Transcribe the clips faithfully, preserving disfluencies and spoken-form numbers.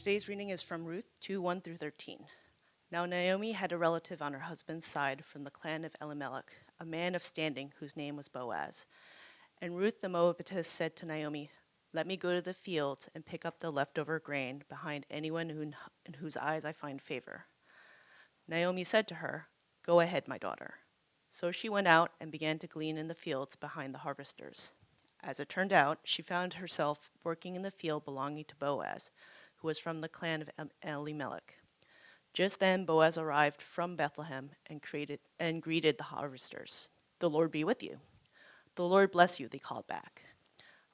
Today's reading is from Ruth two, one through thirteen. Now Naomi had a relative on her husband's side from the clan of Elimelech, a man of standing whose name was Boaz. And Ruth the Moabitess said to Naomi, "Let me go to the fields and pick up the leftover grain behind anyone who, in whose eyes I find favor." Naomi said to her, "Go ahead, my daughter." So she went out and began to glean in the fields behind the harvesters. As it turned out, she found herself working in the field belonging to Boaz, who was from the clan of Elimelech. Just then Boaz arrived from Bethlehem and, created, and greeted the harvesters. "The Lord be with you." "The Lord bless you," they called back.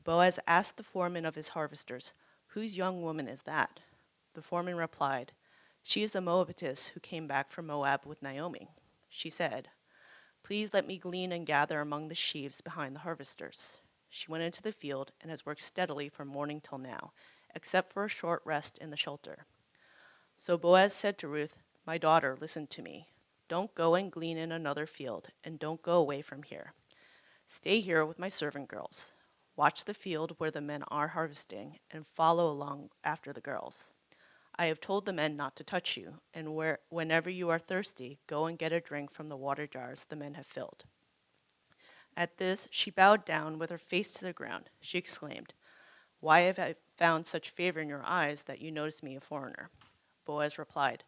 Boaz asked the foreman of his harvesters, "Whose young woman is that?" The foreman replied, "She is the Moabitess who came back from Moab with Naomi." She said, "Please let me glean and gather among the sheaves behind the harvesters." She went into the field and has worked steadily from morning till now, except for a short rest in the shelter. So Boaz said to Ruth, "My daughter, listen to me. Don't go and glean in another field, and don't go away from here. Stay here with my servant girls. Watch the field where the men are harvesting, and follow along after the girls. I have told the men not to touch you, and where, whenever you are thirsty, go and get a drink from the water jars the men have filled." At this, she bowed down with her face to the ground. She exclaimed, "Why have I found such favor in your eyes that you notice me a foreigner?" Boaz replied,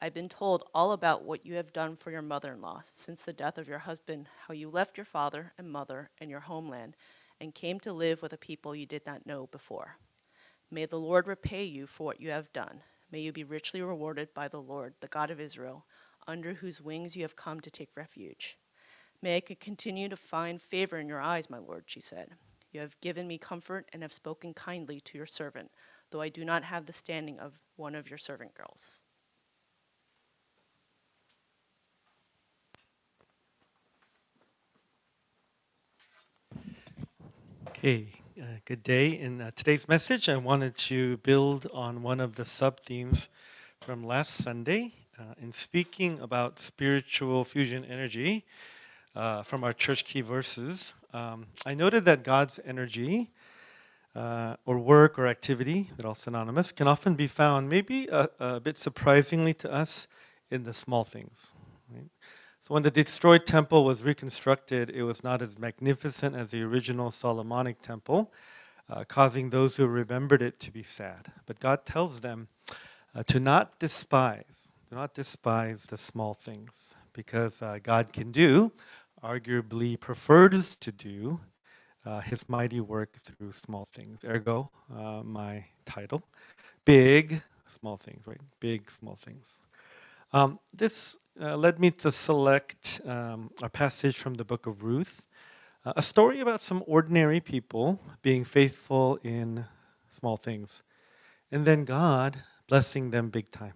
"I've been told all about what you have done for your mother-in-law since the death of your husband, how you left your father and mother and your homeland and came to live with a people you did not know before. May the Lord repay you for what you have done. May you be richly rewarded by the Lord, the God of Israel, under whose wings you have come to take refuge. May I continue to find favor in your eyes, my Lord," she said. "You have given me comfort and have spoken kindly to your servant, though I do not have the standing of one of your servant girls." Okay, uh, good day. In uh, today's message, I wanted to build on one of the sub-themes from last Sunday. Uh, in speaking about spiritual fusion energy uh, from our church key verses, um, I noted that God's energy Uh, or work or activity, they're all synonymous, can often be found, maybe a, a bit surprisingly to us, in the small things. Right? So when the destroyed temple was reconstructed, it was not as magnificent as the original Solomonic temple, uh, causing those who remembered it to be sad. But God tells them uh, to not despise, do not despise the small things, because uh, God can do, arguably prefers to do, Uh, his mighty work through small things. Ergo, uh, my title, Big Small Things, right? Big Small Things. Um, this uh, led me to select um, a passage from the book of Ruth, uh, a story about some ordinary people being faithful in small things, and then God blessing them big time.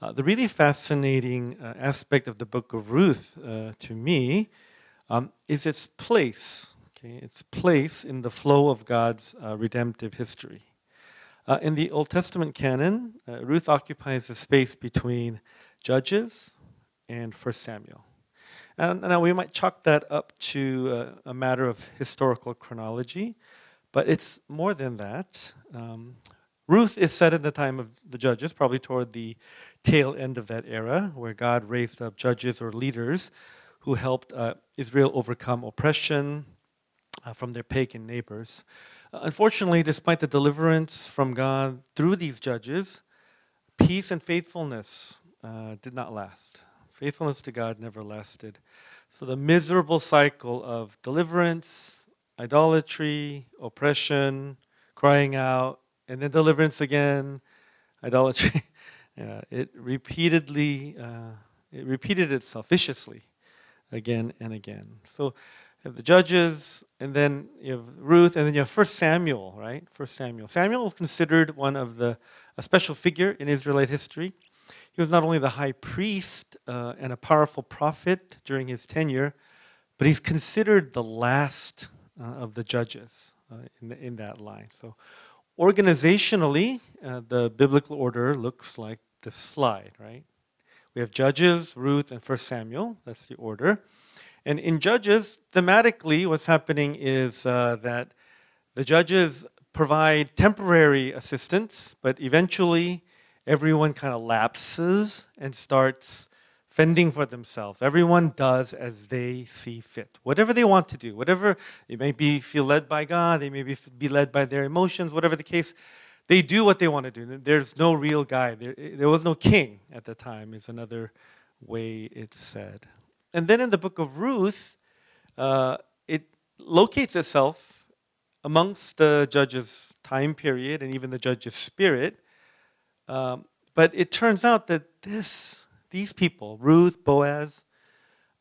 Uh, the really fascinating uh, aspect of the book of Ruth, uh, to me, um, is its place. Its place in the flow of God's uh, redemptive history. Uh, in the Old Testament canon, uh, Ruth occupies the space between Judges and First Samuel. And now we might chalk that up to uh, a matter of historical chronology, but it's more than that. Um, Ruth is set in the time of the Judges, probably toward the tail end of that era, where God raised up judges or leaders who helped uh, Israel overcome oppression, Uh, from their pagan neighbors. Uh, unfortunately, despite the deliverance from God through these judges, peace and faithfulness uh, did not last. Faithfulness to God never lasted. So the miserable cycle of deliverance, idolatry, oppression, crying out, and then deliverance again, idolatry, uh, it repeatedly, uh, it repeated itself viciously again and again. So you have the Judges, and then you have Ruth, and then you have First Samuel, right? First Samuel. Samuel is considered one of the, a special figure in Israelite history. He was not only the high priest uh, and a powerful prophet during his tenure, but he's considered the last uh, of the judges uh, in, the, in that line. So organizationally, uh, the biblical order looks like this slide, right? We have Judges, Ruth, and First Samuel. That's the order. And in Judges, thematically, what's happening is uh, that the judges provide temporary assistance, but eventually everyone kind of lapses and starts fending for themselves. Everyone does as they see fit, whatever they want to do, whatever. They may be feel led by God, they may be, be led by their emotions, whatever the case. They do what they want to do. There's no real guide. There, there was no king at the time is another way it's said. And then in the book of Ruth, uh, it locates itself amongst the judge's time period and even the judge's spirit. Um, but it turns out that this, these people, Ruth, Boaz,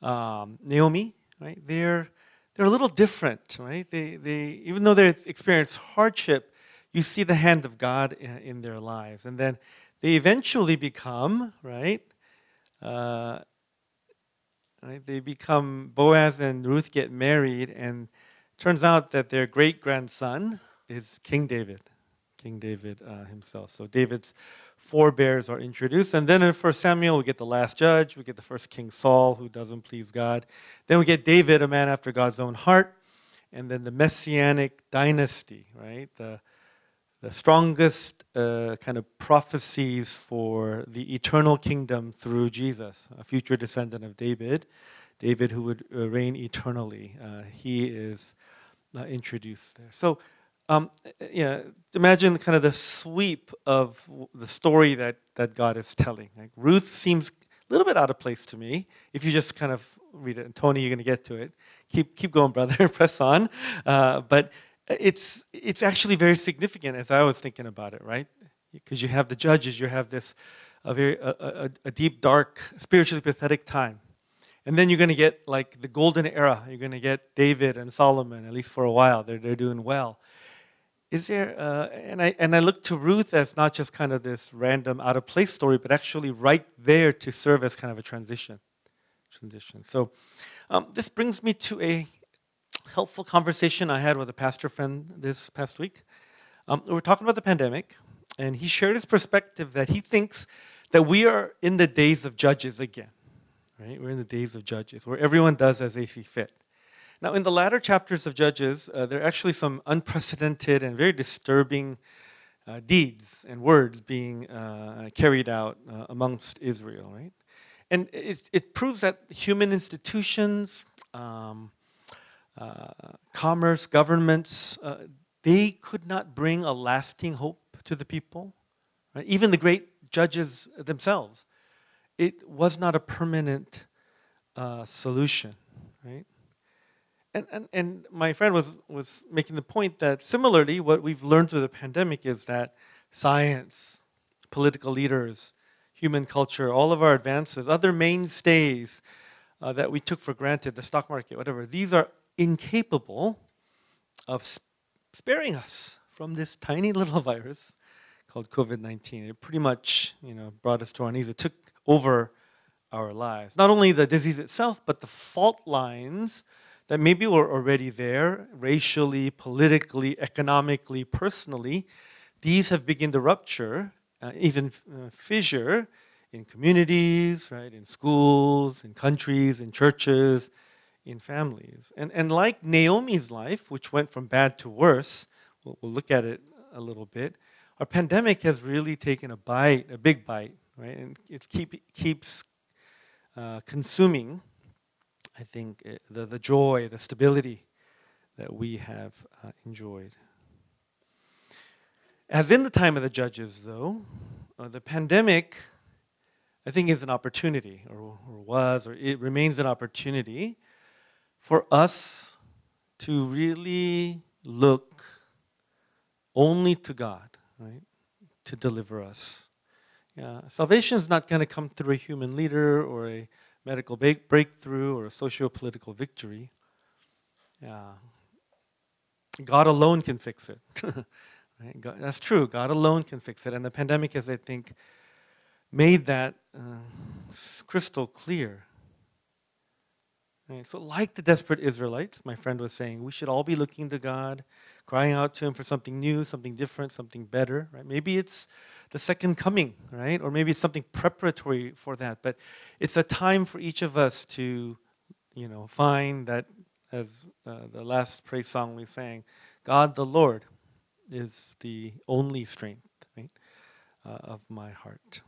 um, Naomi, right? They're they're a little different, right? They they even though they experience hardship, you see the hand of God in, in their lives, and then they eventually become right. Uh, right? They become Boaz and Ruth get married, and it turns out that their great grandson is King David. King David uh, himself. So David's forebears are introduced. And then in First Samuel, we get the last judge. We get the first king, Saul, who doesn't please God. Then we get David, a man after God's own heart. And then the Messianic dynasty, right? The, the strongest uh, kind of prophecies for the eternal kingdom through Jesus, a future descendant of David. David who would uh, reign eternally. Uh, he is uh, introduced there. So, Um, yeah, imagine kind of the sweep of the story that, that God is telling. Like Ruth seems a little bit out of place to me. If you just kind of read it, and Tony, you're going to get to it. Keep keep going, brother. Press on. Uh, but it's it's actually very significant as I was thinking about it, right? Because you have the judges, you have this a very a, a, a deep, dark, spiritually pathetic time, and then you're going to get like the golden era. You're going to get David and Solomon, at least for a while. They're they're doing well. Is there, uh, and I and I look to Ruth as not just kind of this random out of place story, but actually right there to serve as kind of a transition, transition. So, um, this brings me to a helpful conversation I had with a pastor friend this past week. Um, we were talking about the pandemic, and he shared his perspective that he thinks that we are in the days of judges again, right? We're in the days of judges, where everyone does as they see fit. Now, in the latter chapters of Judges, uh, there are actually some unprecedented and very disturbing uh, deeds and words being uh, carried out uh, amongst Israel, right? And it, it proves that human institutions, um, uh, commerce, governments, uh, they could not bring a lasting hope to the people. Right? Even the great judges themselves, it was not a permanent uh, solution, right? And, and and my friend was, was making the point that similarly, what we've learned through the pandemic is that science, political leaders, human culture, all of our advances, other mainstays uh, that we took for granted, the stock market, whatever, these are incapable of sp- sparing us from this tiny little virus called covid nineteen. It pretty much, you know, brought us to our knees. It took over our lives. Not only the disease itself, but the fault lines that maybe we're already there, racially, politically, economically, personally, these have begun to rupture, uh, even uh, fissure in communities, right, in schools, in countries, in churches, in families. And, and like Naomi's life, which went from bad to worse, we'll, we'll look at it a little bit, our pandemic has really taken a bite, a big bite, right, and it keep, keeps uh, consuming, I think, it, the, the joy, the stability that we have uh, enjoyed. As in the time of the judges, though, uh, the pandemic, I think, is an opportunity, or, or was, or it remains an opportunity for us to really look only to God, right, to deliver us. Yeah, salvation is not going to come through a human leader or a medical ba- breakthrough or a socio-political victory. Yeah. God alone can fix it. Right? God, that's true. God alone can fix it. And the pandemic has, I think, made that uh, crystal clear. Right? So like the desperate Israelites, my friend was saying, we should all be looking to God, crying out to Him for something new, something different, something better. Right? Maybe it's the second coming, right? Or maybe it's something preparatory for that. But it's a time for each of us to, you know, find that, as uh, the last praise song we sang, God the Lord is the only strength, right, uh, of my heart.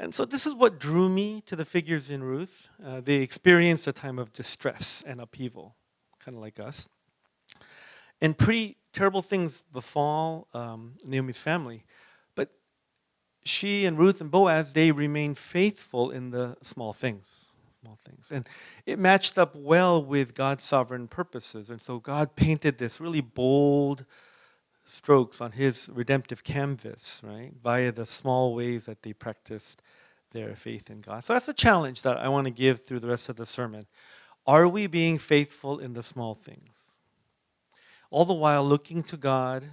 And so this is what drew me to the figures in Ruth. Uh, they experienced a time of distress and upheaval, kind of like us. And pretty terrible things befall um, Naomi's family. But she and Ruth and Boaz, they remained faithful in the small things. Small things. And it matched up well with God's sovereign purposes. And so God painted this really bold strokes on his redemptive canvas, right, via the small ways that they practiced their faith in God. So that's a challenge that I want to give through the rest of the sermon. Are we being faithful in the small things? All the while looking to God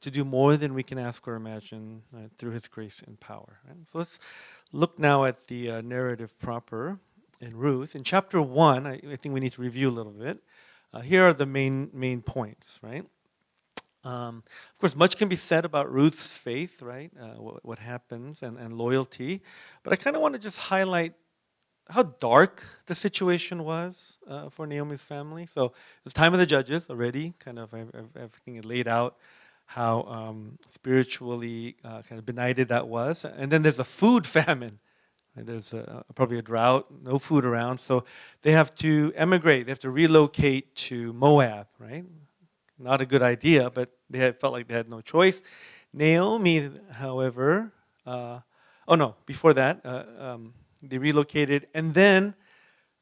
to do more than we can ask or imagine, right, through his grace and power. Right? So let's look now at the uh, narrative proper in Ruth. In chapter one, I, I think we need to review a little bit. Uh, here are the main main points, right? Um, of course, much can be said about Ruth's faith, right, uh, what, what happens, and, and loyalty. But I kind of want to just highlight how dark the situation was uh, for Naomi's family. So it's time of the judges already, kind of everything laid out, how um, spiritually uh, kind of benighted that was. And then there's a food famine. Right? There's a, probably a drought, no food around. So they have to emigrate. They have to relocate to Moab, right? Not a good idea, but they had felt like they had no choice. Naomi, however, uh, oh no, before that, uh, um, they relocated, and then,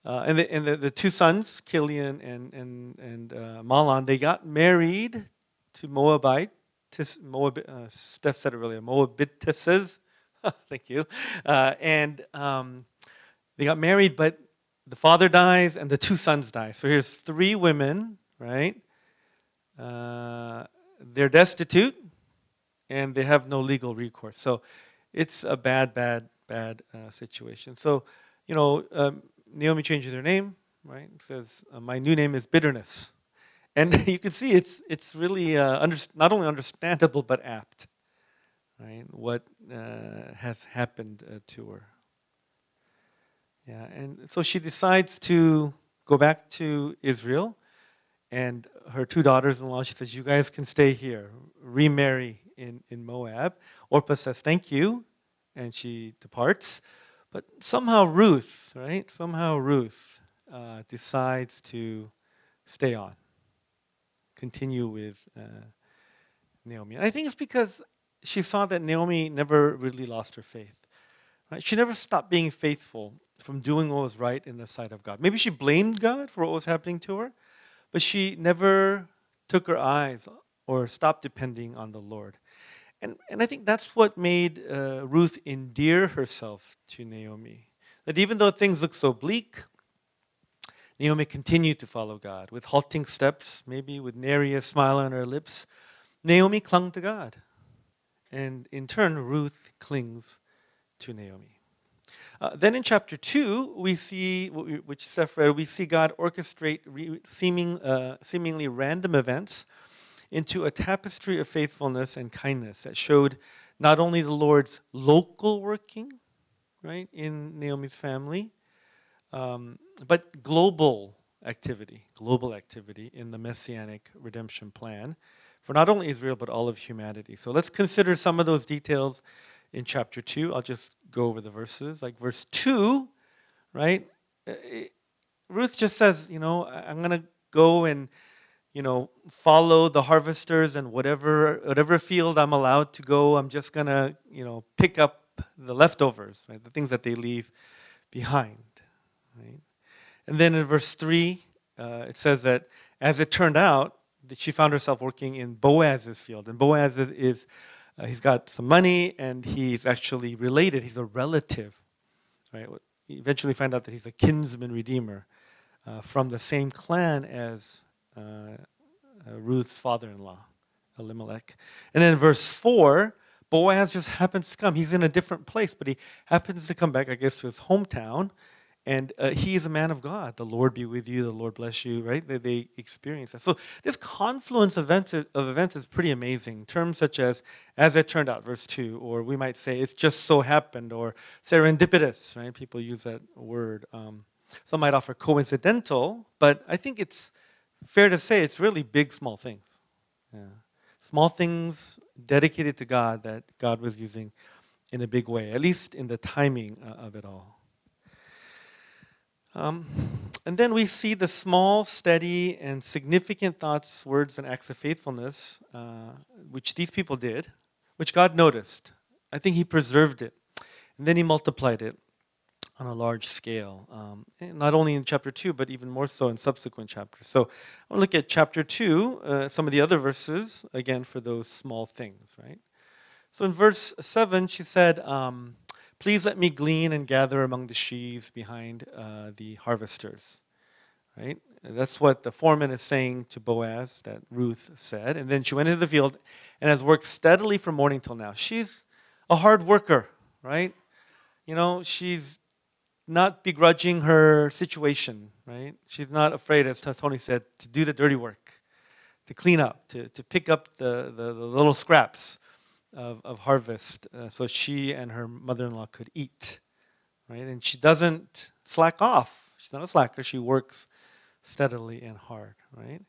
uh, and, the, and the, the two sons, Killian and and and uh, Mahlon, they got married to Moabite, to Moab. Uh, Steph said it earlier, Moabitesses. Thank you. Uh, and um, they got married, but the father dies, and the two sons die. So here's three women, right? Uh, they're destitute, and they have no legal recourse. So it's a bad, bad, bad uh, situation. So, you know, um, Naomi changes her name, right? It says, uh, my new name is bitterness. And you can see it's it's really uh, under, not only understandable, but apt, right? What uh, has happened uh, to her. Yeah, and so she decides to go back to Israel. And her two daughters-in-law, she says, you guys can stay here, remarry in, in Moab. Orpah says, thank you, and she departs. But somehow Ruth, right, somehow Ruth uh, decides to stay on, continue with uh, Naomi. And I think it's because she saw that Naomi never really lost her faith. Right? She never stopped being faithful from doing what was right in the sight of God. Maybe she blamed God for what was happening to her. But she never took her eyes or stopped depending on the Lord. And, and I think that's what made uh, Ruth endear herself to Naomi. That even though things looked so bleak, Naomi continued to follow God. With halting steps, maybe with nary a smile on her lips, Naomi clung to God. And in turn, Ruth clings to Naomi. Uh, then in chapter two, we see, which Steph read, we see God orchestrate re- seeming, uh, seemingly random events into a tapestry of faithfulness and kindness that showed not only the Lord's local working, right, in Naomi's family, um, but global activity, global activity in the Messianic redemption plan for not only Israel, but all of humanity. So let's consider some of those details in chapter two. I'll just go over the verses. Like verse two, right? It, Ruth just says, you know, I'm going to go and, you know, follow the harvesters and whatever whatever field I'm allowed to go, I'm just going to, you know, pick up the leftovers, right? The things that they leave behind, right? And then in verse three, uh, it says that as it turned out, that she found herself working in Boaz's field. And Boaz is... is Uh, he's got some money, and he's actually related. He's a relative, right? You eventually find out that he's a kinsman redeemer uh, from the same clan as uh, uh, Ruth's father-in-law, Elimelech. And then verse four, Boaz just happens to come. He's in a different place, but he happens to come back, I guess, to his hometown, and uh, he is a man of God. The Lord be with you. The Lord bless you, right? They, they experience that. So this confluence of events, of events is pretty amazing. Terms such as, as it turned out, verse two, or we might say, it's just so happened, or serendipitous, right? People use that word. Um, some might offer coincidental, but I think it's fair to say it's really big, small things. Yeah. small things dedicated to God that God was using in a big way, at least in the timing of it all. Um, and then we see the small, steady, and significant thoughts, words, and acts of faithfulness, uh, which these people did, which God noticed. I think he preserved it. And then he multiplied it on a large scale, um, and not only in chapter two, but even more so in subsequent chapters. So I'll look at chapter two, uh, some of the other verses, again, for those small things, right? So in verse seven, she said, um, please let me glean and gather among the sheaves behind uh, the harvesters, right? And that's what the foreman is saying to Boaz that Ruth said. And then she went into the field and has worked steadily from morning till now. She's a hard worker, right? You know, she's not begrudging her situation, right? She's not afraid, as Tony said, to do the dirty work, to clean up, to, to pick up the, the, the little scraps Of, of harvest, uh, so she and her mother-in-law could eat, right? And she doesn't slack off. She's not a slacker. She works steadily and hard, right?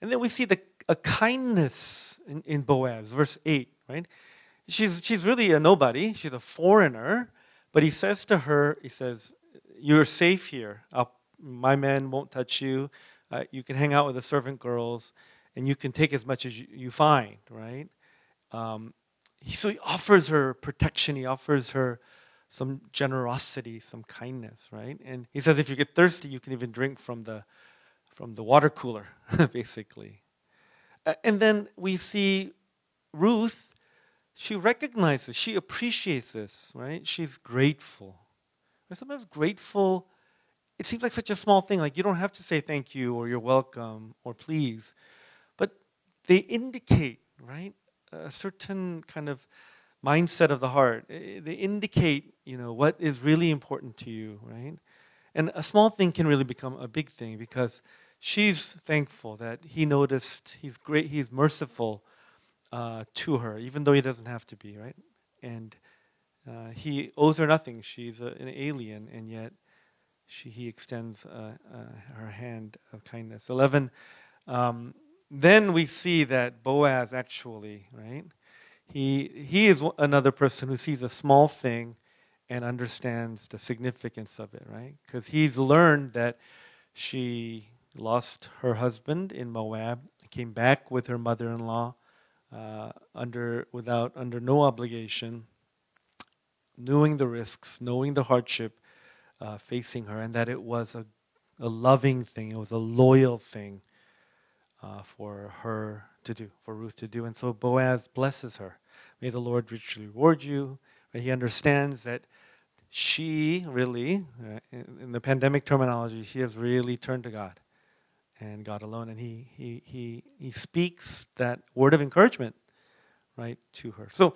And then we see the a kindness in, in Boaz, verse eight, right? She's she's really a nobody. She's a foreigner, but he says to her, he says, "You're safe here. I'll, my men won't touch you. Uh, you can hang out with the servant girls, and you can take as much as you, you find," right? Um, So he offers her protection. He offers her some generosity, some kindness, right? And he says, if you get thirsty, you can even drink from the from the water cooler, basically. Uh, and then we see Ruth. She recognizes, she appreciates this, right? She's grateful. But sometimes grateful, it seems like such a small thing. Like you don't have to say thank you or you're welcome or please, but they indicate, right? A certain kind of mindset of the heart. They indicate, you know, what is really important to you, right? And a small thing can really become a big thing because she's thankful that he noticed. He's great. He's merciful uh, to her, even though he doesn't have to be, right? And uh, he owes her nothing. She's a, an alien, and yet she he extends uh, uh, her hand of kindness. Eleven. Um, Then we see that Boaz actually, right? He he is another person who sees a small thing and understands the significance of it, right? Because he's learned that she lost her husband in Moab, came back with her mother-in-law uh, under without under no obligation, knowing the risks, knowing the hardship uh, facing her, and that it was a a loving thing, it was a loyal thing. Uh, for her to do, for Ruth to do. And so Boaz blesses her. May the Lord richly reward you. Right? He understands that she really, uh, in, in the pandemic terminology, she has really turned to God and God alone. And he he he he speaks that word of encouragement, right, to her. So,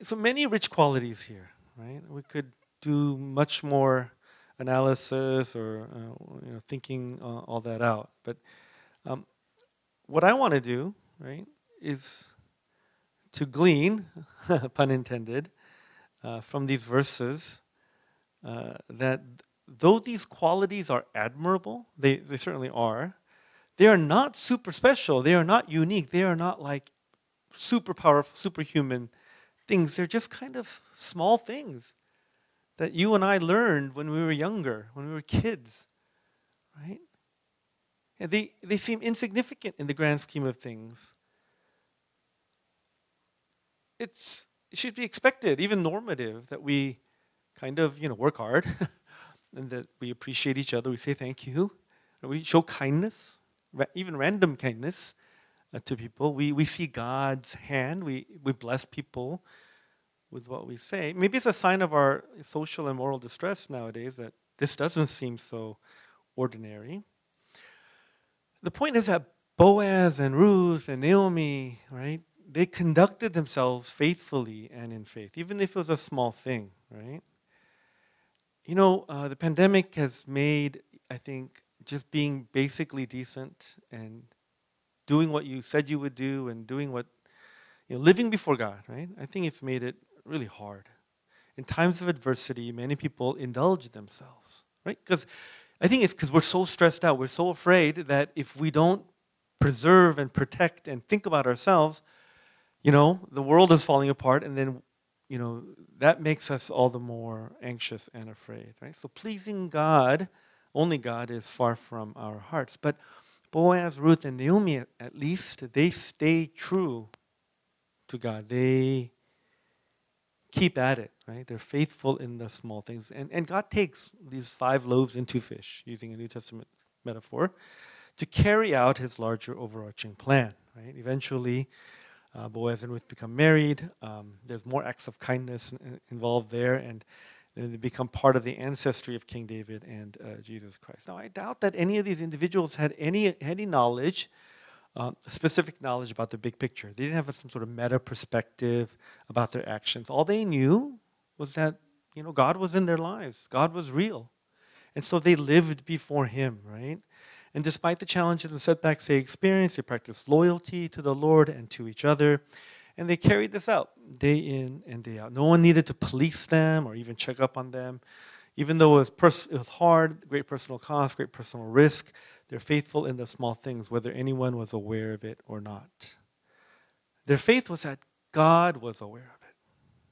so many rich qualities here, right? We could do much more analysis or uh, you know, thinking uh, all that out, but. Um, What I want to do, right, is to glean, pun intended, uh, from these verses uh, that though these qualities are admirable, they, they certainly are, they are not super special, they are not unique, they are not like super powerful, superhuman things. They're just kind of small things that you and I learned when we were younger, when we were kids, right? And they, they seem insignificant in the grand scheme of things. It's, it should be expected, even normative, that we kind of, you know, work hard and that we appreciate each other. We say thank you. And we show kindness, ra- even random kindness uh, to people. We, we see God's hand. We, we bless people with what we say. Maybe it's a sign of our social and moral distress nowadays that this doesn't seem so ordinary. The point is that Boaz and Ruth and Naomi, right, they conducted themselves faithfully and in faith, even if it was a small thing, right? You know, uh, the pandemic has made, I think, just being basically decent and doing what you said you would do and doing what, you know, living before God, right? I think it's made it really hard. In times of adversity, many people indulge themselves, right? Because I think it's because we're so stressed out. We're so afraid that if we don't preserve and protect and think about ourselves, you know, the world is falling apart, and then, you know, that makes us all the more anxious and afraid, right? So pleasing God, only God, is far from our hearts. But Boaz, Ruth, and Naomi, at least, they stay true to God. They keep at it, right? They're faithful in the small things. And, and God takes these five loaves and two fish, using a New Testament metaphor, to carry out his larger overarching plan, right? Eventually, uh, Boaz and Ruth become married. Um, there's more acts of kindness involved there, and they become part of the ancestry of King David and uh, Jesus Christ. Now, I doubt that any of these individuals had any any knowledge, uh, specific knowledge about the big picture. They didn't have some sort of meta perspective about their actions. All they knew was that, you know, God was in their lives. God was real. And so they lived before him, right? And despite the challenges and setbacks they experienced, they practiced loyalty to the Lord and to each other. And they carried this out day in and day out. No one needed to police them or even check up on them. Even though it was, pers- it was hard, great personal cost, great personal risk, they're faithful in the small things, whether anyone was aware of it or not. Their faith was that God was aware of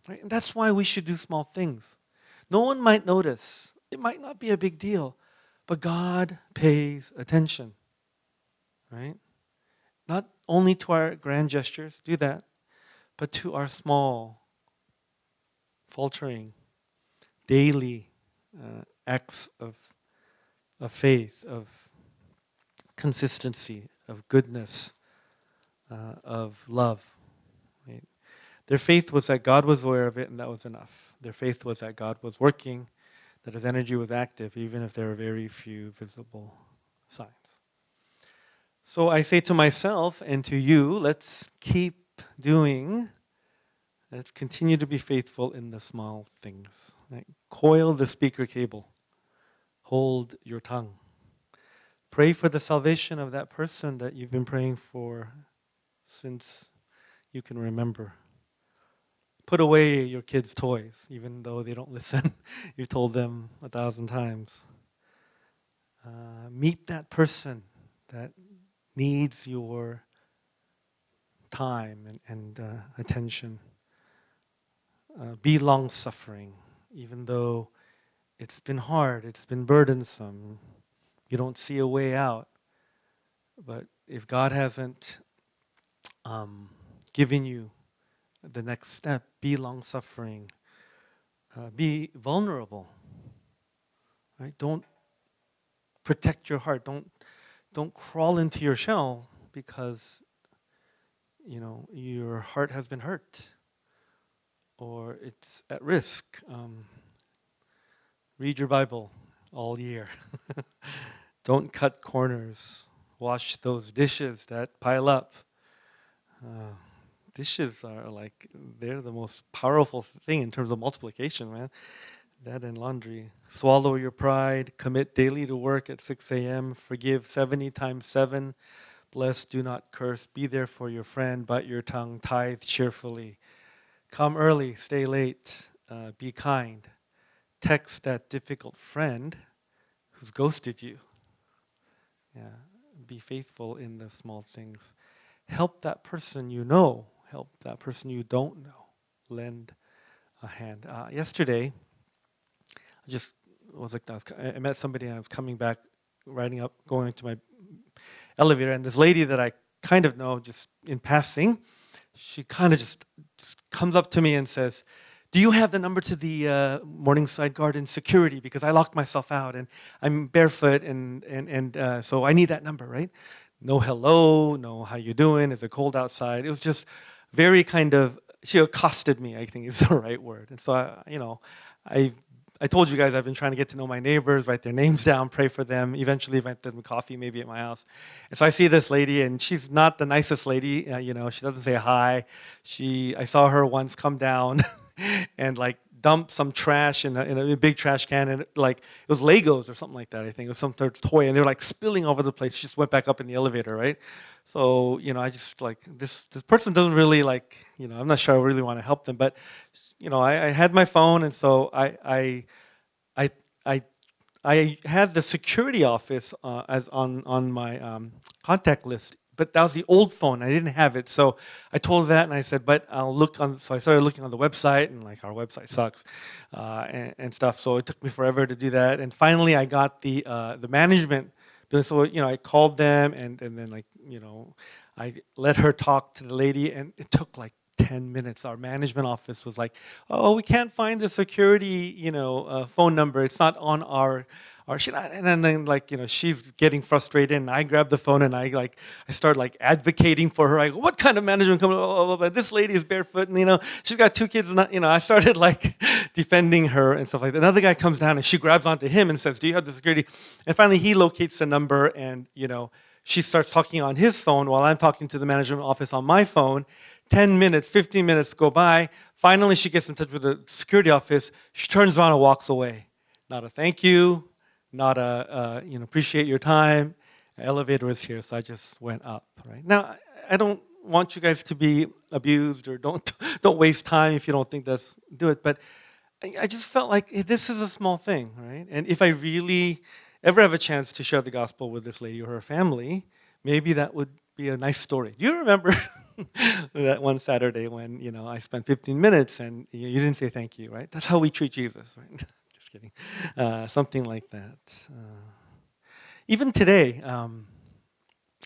it, right? And that's why we should do small things. No one might notice. It might not be a big deal, but God pays attention, right? Not only to our grand gestures, do that, but to our small, faltering, daily uh, acts of, of faith, of consistency, of goodness, uh, of love. Right? Their faith was that God was aware of it, and that was enough. Their faith was that God was working, that his energy was active, even if there were very few visible signs. So I say to myself and to you, let's keep doing, let's continue to be faithful in the small things. Right? Coil the speaker cable. Hold your tongue. Pray for the salvation of that person that you've been praying for since you can remember. Put away your kids' toys, even though they don't listen. You've told them a thousand times. Uh, meet that person that needs your time and, and uh, attention. Uh, be long-suffering, even though it's been hard, it's been burdensome. You don't see a way out. But if God hasn't um, given you the next step, be long-suffering. Uh, be vulnerable. Right? Don't protect your heart. Don't don't crawl into your shell because, you know, your heart has been hurt or it's at risk. Um, read your Bible all year. Don't cut corners. Wash those dishes that pile up. Uh, dishes are like, they're the most powerful thing in terms of multiplication, man. That and laundry. Swallow your pride. Commit daily to work at six a.m. Forgive seventy times seven. Bless, do not curse, be there for your friend, bite your tongue, tithe cheerfully. Come early, stay late, uh, be kind. Text that difficult friend who's ghosted you. Yeah, be faithful in the small things. Help that person you know. Help that person you don't know. Lend a hand. Uh, yesterday, I just was like, I, was, I met somebody and I was coming back, riding up, going to my elevator, and this lady that I kind of know just in passing, she kind of just, just comes up to me and says, do you have the number to the uh, Morningside Garden security? Because I locked myself out, and I'm barefoot, and and, and uh, so I need that number, right? No hello, no how you doing, is it cold outside? It was just very kind of, she accosted me, I think is the right word. And so, I, you know, I I told you guys I've been trying to get to know my neighbors, write their names down, pray for them, eventually invite them coffee maybe at my house. And so I see this lady, and she's not the nicest lady. Uh, you know, she doesn't say hi. She, I saw her once come down and like dump some trash in a, in a big trash can, and like it was Legos or something like that, I think. It was some sort of toy, and they were like spilling over the place. She just went back up in the elevator, right? So, you know, I just like, this this person doesn't really like, you know, I'm not sure I really want to help them, but, you know, I, I had my phone, and so I I I I, I had the security office uh, as on on my um, contact list but that was the old phone. I didn't have it. So I told her that, and I said, but I'll look on. So I started looking on the website, and like, our website sucks uh, and, and stuff. So it took me forever to do that. And finally, I got the uh, the management. So, you know, I called them, and, and then, like, you know, I let her talk to the lady, and it took like ten minutes. Our management office was like, oh, we can't find the security, you know, uh, phone number. It's not on our... Or she, and then, like, you know, she's getting frustrated, and I grab the phone, and I, like, I start, like, advocating for her. I go, what kind of management company? Oh, but this lady is barefoot, and, you know, she's got two kids. And I, you know, I started, like, defending her and stuff like that. Another guy comes down, and she grabs onto him and says, do you have the security? And finally, he locates the number, and, you know, she starts talking on his phone while I'm talking to the management office on my phone. ten minutes, fifteen minutes go by. Finally, she gets in touch with the security office. She turns around and walks away. Not a thank you. Not a, uh, you know, appreciate your time. Elevator was here, so I just went up. Right now, I don't want you guys to be abused, or don't don't waste time if you don't think that's do it. But I just felt like, hey, this is a small thing, right? And if I really ever have a chance to share the gospel with this lady or her family, maybe that would be a nice story. Do you remember that one Saturday when, you know, I spent fifteen minutes and you didn't say thank you, right? That's how we treat Jesus, right? Uh, something like that. Uh, even today, um,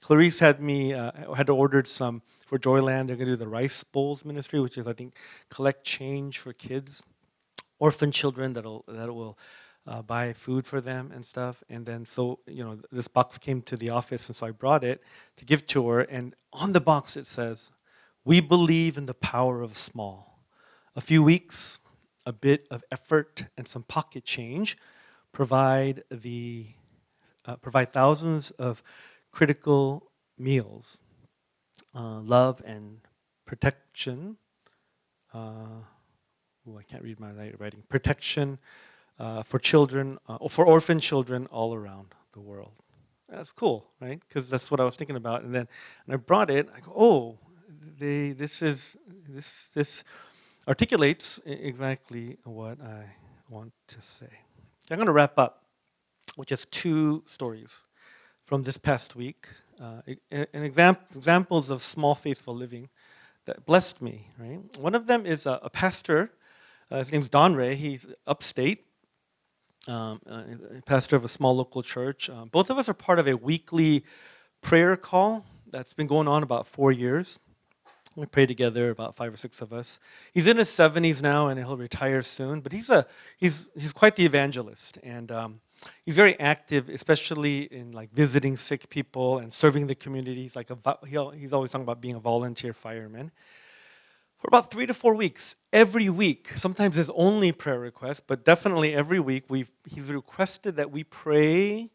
Clarice had me uh, had ordered some for Joyland. They're going to do the Rice Bowls ministry, which is, I think, collect change for kids, orphan children that'll that will uh, buy food for them and stuff. And then, so, you know, this box came to the office, and so I brought it to give to her. And on the box it says, "We believe in the power of small. A few weeks, a bit of effort, and some pocket change provide the uh, provide thousands of critical meals, uh, love and protection. Uh, oh, I can't read my writing. Protection uh, for children, uh, for orphan children all around the world." That's cool, right? Because that's what I was thinking about. And then, and I brought it. I go, oh, they, this is this this. articulates exactly what I want to say. I'm going to wrap up with just two stories from this past week, uh, and exam- examples of small faithful living that blessed me. Right? One of them is a, a pastor. Uh, his name's Don Ray. He's upstate, um, uh, pastor of a small local church. Um, both of us are part of a weekly prayer call that's been going on about four years. We pray together, about five or six of us. He's in his seventies now, and he'll retire soon. But he's a he's he's quite the evangelist, and um, he's very active, especially in, like, visiting sick people and serving the community. He's like a he's always talking about being a volunteer fireman. For about three to four weeks, every week, sometimes there's only prayer requests, but definitely every week, we've he's requested that we pray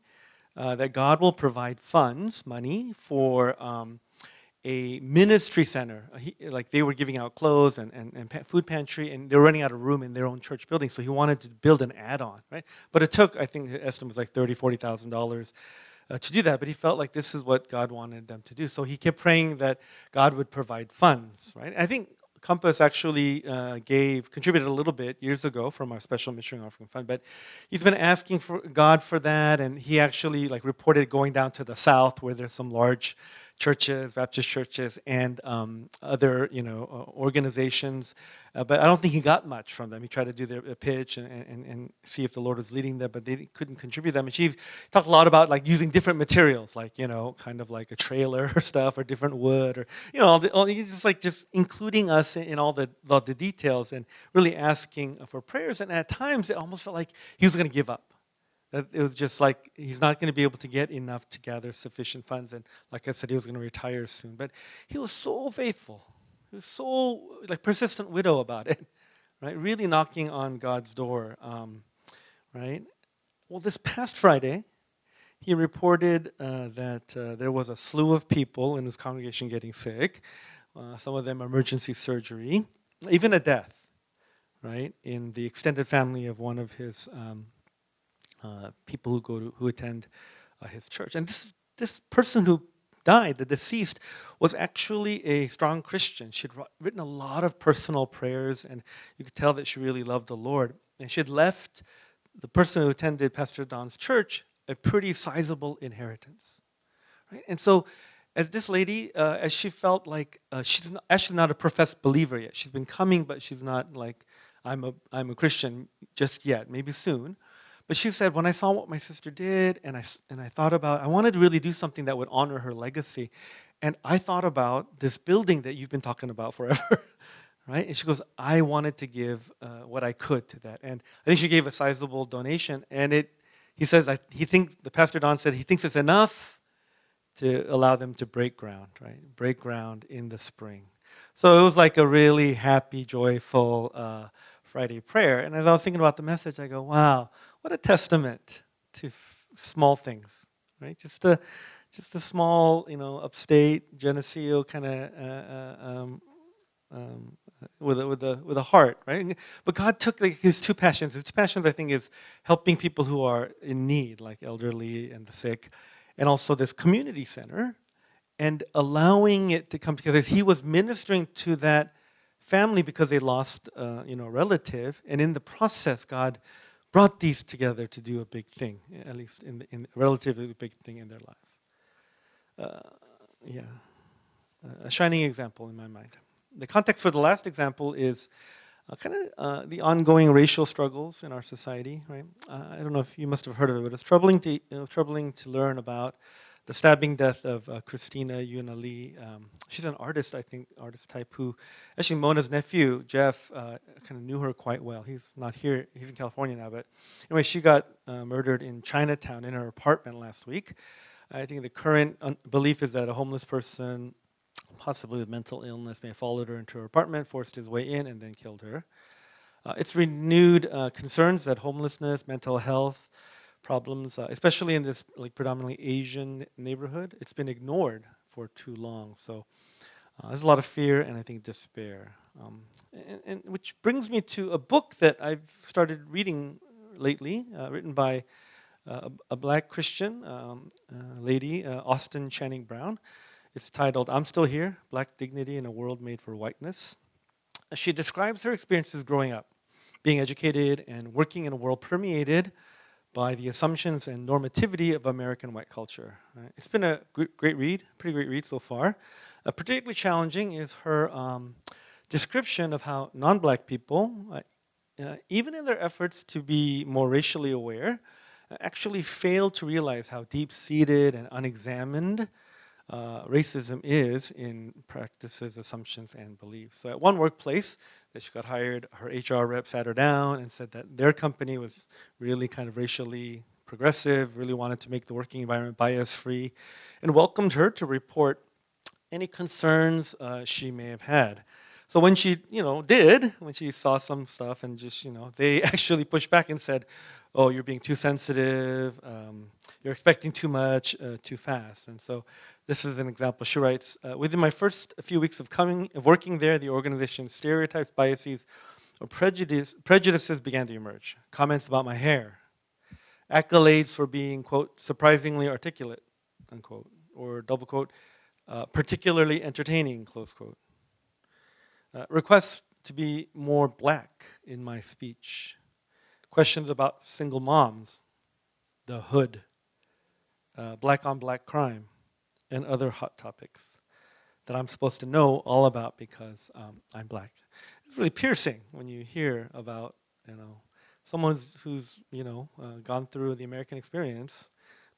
uh, that God will provide funds, money for. Um, a ministry center. He, like they were giving out clothes and, and, and pa- food pantry, and they were running out of room in their own church building, so he wanted to build an add-on, right? But it took, I think the estimate was like thirty thousand dollars, forty thousand dollars uh, to do that, but he felt like this is what God wanted them to do, so he kept praying that God would provide funds, right? I think Compass actually uh, gave, contributed a little bit years ago from our special mission offering fund, but he's been asking for God for that, and he actually, like, reported going down to the south where there's some large churches, Baptist churches, and um, other, you know, uh, organizations, uh, but I don't think he got much from them. He tried to do their uh, pitch and, and and see if the Lord was leading them, but they couldn't contribute that much. He talked a lot about, like, using different materials, like, you know, kind of like a trailer or stuff, or different wood, or, you know, all the, all, he's just like just including us in, in all the all the details and really asking for prayers. And at times it almost felt like he was going to give up. It was just like he's not going to be able to get enough to gather sufficient funds. And like I said, he was going to retire soon. But he was so faithful. He was so, like, persistent widow about it, right? Really knocking on God's door, um, right? Well, this past Friday, he reported uh, that uh, there was a slew of people in his congregation getting sick, uh, some of them emergency surgery, even a death, right, in the extended family of one of his um Uh, people who go to, who attend uh, his church. And this this person who died, the deceased, was actually a strong Christian. She'd written a lot of personal prayers, and you could tell that she really loved the Lord. And she had left the person who attended Pastor Don's church a pretty sizable inheritance. Right? And so as this lady, uh, as she felt like uh, she's not, actually not a professed believer yet. She's been coming, but she's not like, I'm a, I'm a Christian just yet, maybe soon. But she said, when I saw what my sister did, and I, and I thought about, I wanted to really do something that would honor her legacy. And I thought about this building that you've been talking about forever, right? And she goes, I wanted to give uh, what I could to that. And I think she gave a sizable donation. And it, he says, I, he thinks, the Pastor Don said, he thinks it's enough to allow them to break ground, right? Break ground in the spring. So it was like a really happy, joyful uh, Friday prayer. And as I was thinking about the message, I go, wow, what a testament to f- small things, right? Just a, just a small, you know, upstate Geneseo kind of uh, uh, um, um, with a, with a with a heart, right? But God took like, his two passions. His two passions, I think, is helping people who are in need, like elderly and the sick, and also this community center, and allowing it to come together. He was ministering to that family because they lost uh, you know, a relative, and in the process, God brought these together to do a big thing, at least in, the, in a relatively big thing in their lives. Uh, yeah, a shining example in my mind. The context for the last example is uh, kind of uh, the ongoing racial struggles in our society, right? Uh, I don't know if you must have heard of it, but it's troubling to, you know, troubling to learn about the stabbing death of uh, Christina Yuna Lee. Um, she's an artist, I think, artist type, who actually Mona's nephew, Jeff, uh, kind of knew her quite well. He's not here. He's in California now. But anyway, she got uh, murdered in Chinatown in her apartment last week. I think the current un- belief is that a homeless person, possibly with mental illness, may have followed her into her apartment, forced his way in, and then killed her. Uh, it's renewed uh, concerns that homelessness, mental health problems, uh, especially in this like predominantly Asian neighborhood, it's been ignored for too long. So uh, there's a lot of fear and I think despair. Um, and, and which brings me to a book that I've started reading lately, uh, written by uh, a, a black Christian um, uh, lady, uh, Austin Channing Brown. It's titled, I'm Still Here, Black Dignity in a World Made for Whiteness. She describes her experiences growing up, being educated and working in a world permeated by the assumptions and normativity of American white culture. Right? It's been a gr- great read, pretty great read so far. Uh, particularly challenging is her um, description of how non-black people, uh, uh, even in their efforts to be more racially aware, uh, actually fail to realize how deep-seated and unexamined uh, racism is in practices, assumptions, and beliefs. So at one workplace, that she got hired, her H R rep sat her down and said that their company was really kind of racially progressive, really wanted to make the working environment bias-free, and welcomed her to report any concerns uh, she may have had. So when she, you know, did, when she saw some stuff and just, you know, they actually pushed back and said, oh, you're being too sensitive, um, you're expecting too much, uh, too fast. And so this is an example. She writes, uh, within my first few weeks of coming, of working there, the organization's stereotypes, biases, or prejudice, prejudices began to emerge. Comments about my hair, accolades for being, quote, surprisingly articulate, unquote, or double quote, uh, particularly entertaining, close quote. Uh, requests to be more black in my speech. Questions about single moms, the hood, uh, black-on-black crime, and other hot topics that I'm supposed to know all about because um, I'm black. It's really piercing when you hear about, you know, someone who's, you know, uh, gone through the American experience,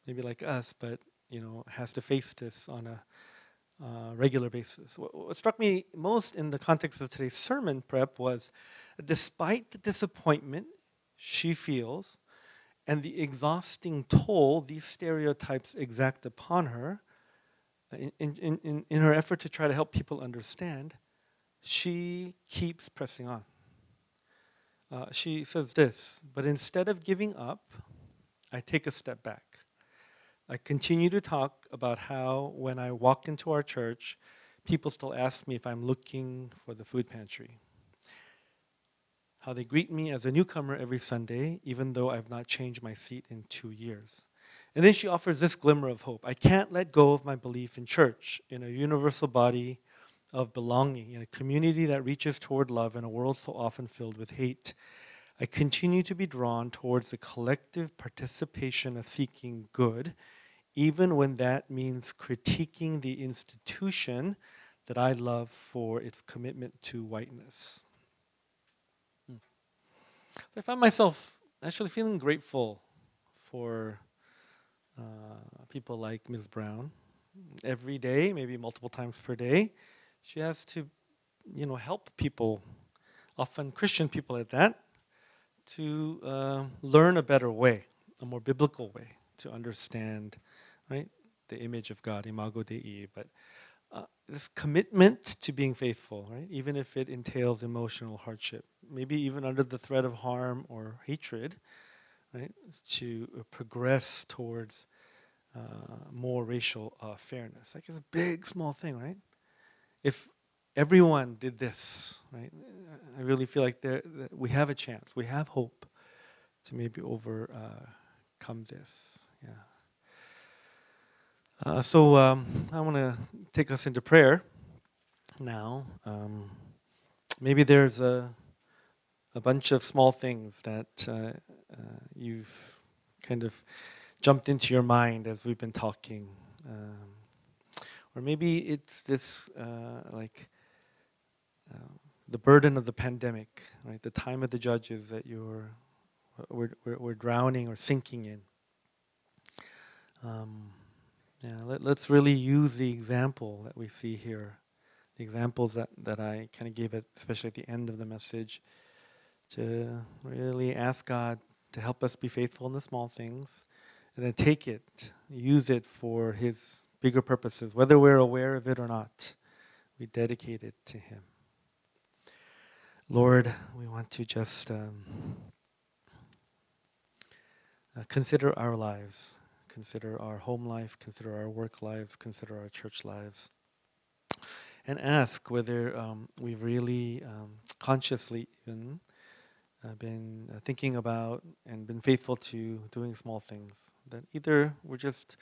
maybe like us, but, you know, has to face this on a uh, regular basis. What, what struck me most in the context of today's sermon prep was, despite the disappointment she feels, and the exhausting toll these stereotypes exact upon her, in, in, in, in her effort to try to help people understand, she keeps pressing on. Uh, she says this, but instead of giving up, I take a step back. I continue to talk about how when I walk into our church, people still ask me if I'm looking for the food pantry. How they greet me as a newcomer every Sunday, even though I've not changed my seat in two years. And then she offers this glimmer of hope. I can't let go of my belief in church, in a universal body of belonging, in a community that reaches toward love in a world so often filled with hate. I continue to be drawn towards the collective participation of seeking good, even when that means critiquing the institution that I love for its commitment to whiteness. Hmm. I found myself actually feeling grateful for uh, people like Miz Brown. Every day, maybe multiple times per day, she has to, you know, help people, often Christian people at that, to uh, learn a better way, a more biblical way to understand, right, the image of God, Imago Dei. But uh, this commitment to being faithful, right, even if it entails emotional hardship, maybe even under the threat of harm or hatred, right, to progress towards uh, more racial uh, fairness. Like it's a big, small thing, right? If everyone did this, right? I really feel like there, we have a chance. We have hope to maybe overcome uh, this. Yeah. Uh, so um, I want to take us into prayer now. Um, maybe there's a a bunch of small things that uh, uh, you've kind of jumped into your mind as we've been talking, um, or maybe it's this uh, like. Uh, the burden of the pandemic, right? The time of the judges that you're, we're, we're, we're drowning or sinking in. Um, yeah, let, let's really use the example that we see here, the examples that, that I kind of gave, at, especially at the end of the message, to really ask God to help us be faithful in the small things, and then take it, use it for His bigger purposes, whether we're aware of it or not. We dedicate it to Him. Lord, we want to just um, uh, consider our lives, consider our home life, consider our work lives, consider our church lives, and ask whether um, we've really um, consciously even uh, been uh, thinking about and been faithful to doing small things that either we're just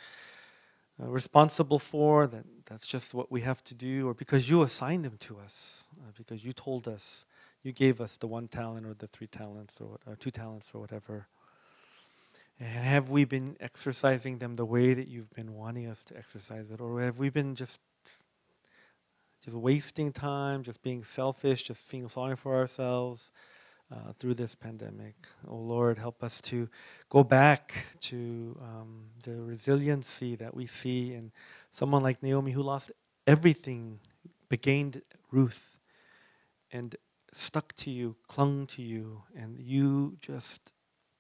Uh, responsible for, that that's just what we have to do, or because you assigned them to us, uh, because you told us, you gave us the one talent or the three talents or, or two talents or whatever. And have we been exercising them the way that you've been wanting us to exercise it, or have we been just just wasting time, just being selfish, just feeling sorry for ourselves uh, through this pandemic? Oh Lord, help us to go back to um, the resiliency that we see in someone like Naomi, who lost everything, but gained Ruth, and stuck to you, clung to you, and you just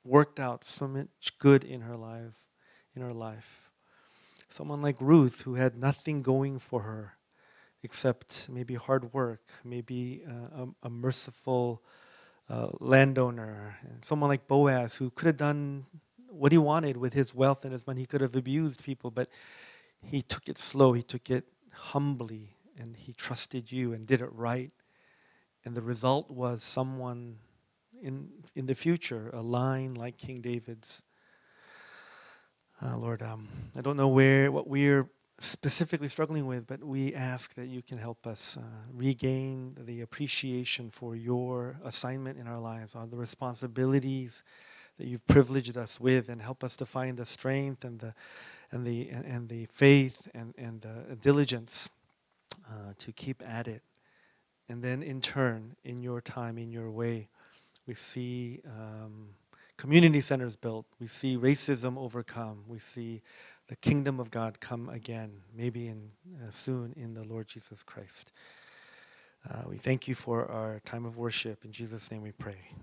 worked out so much good in her lives, in her life. Someone like Ruth, who had nothing going for her except maybe hard work, maybe uh, a, a merciful Uh, landowner, and someone like Boaz, who could have done what he wanted with his wealth and his money. He could have abused people, but he took it slow, he took it humbly, and he trusted you and did it right. And the result was someone in in the future, a line like King David's. Uh, Lord, um, I don't know where what we're specifically struggling with, but we ask that you can help us uh, regain the appreciation for your assignment in our lives, all the responsibilities that you've privileged us with, and help us to find the strength and the and the and, and the faith and and the diligence uh, to keep at it. And then in turn, in your time, in your way, we see um, community centers built, we see racism overcome, we see the kingdom of God come again, maybe in, uh, soon in the Lord Jesus Christ. Uh, we thank you for our time of worship. In Jesus' name we pray.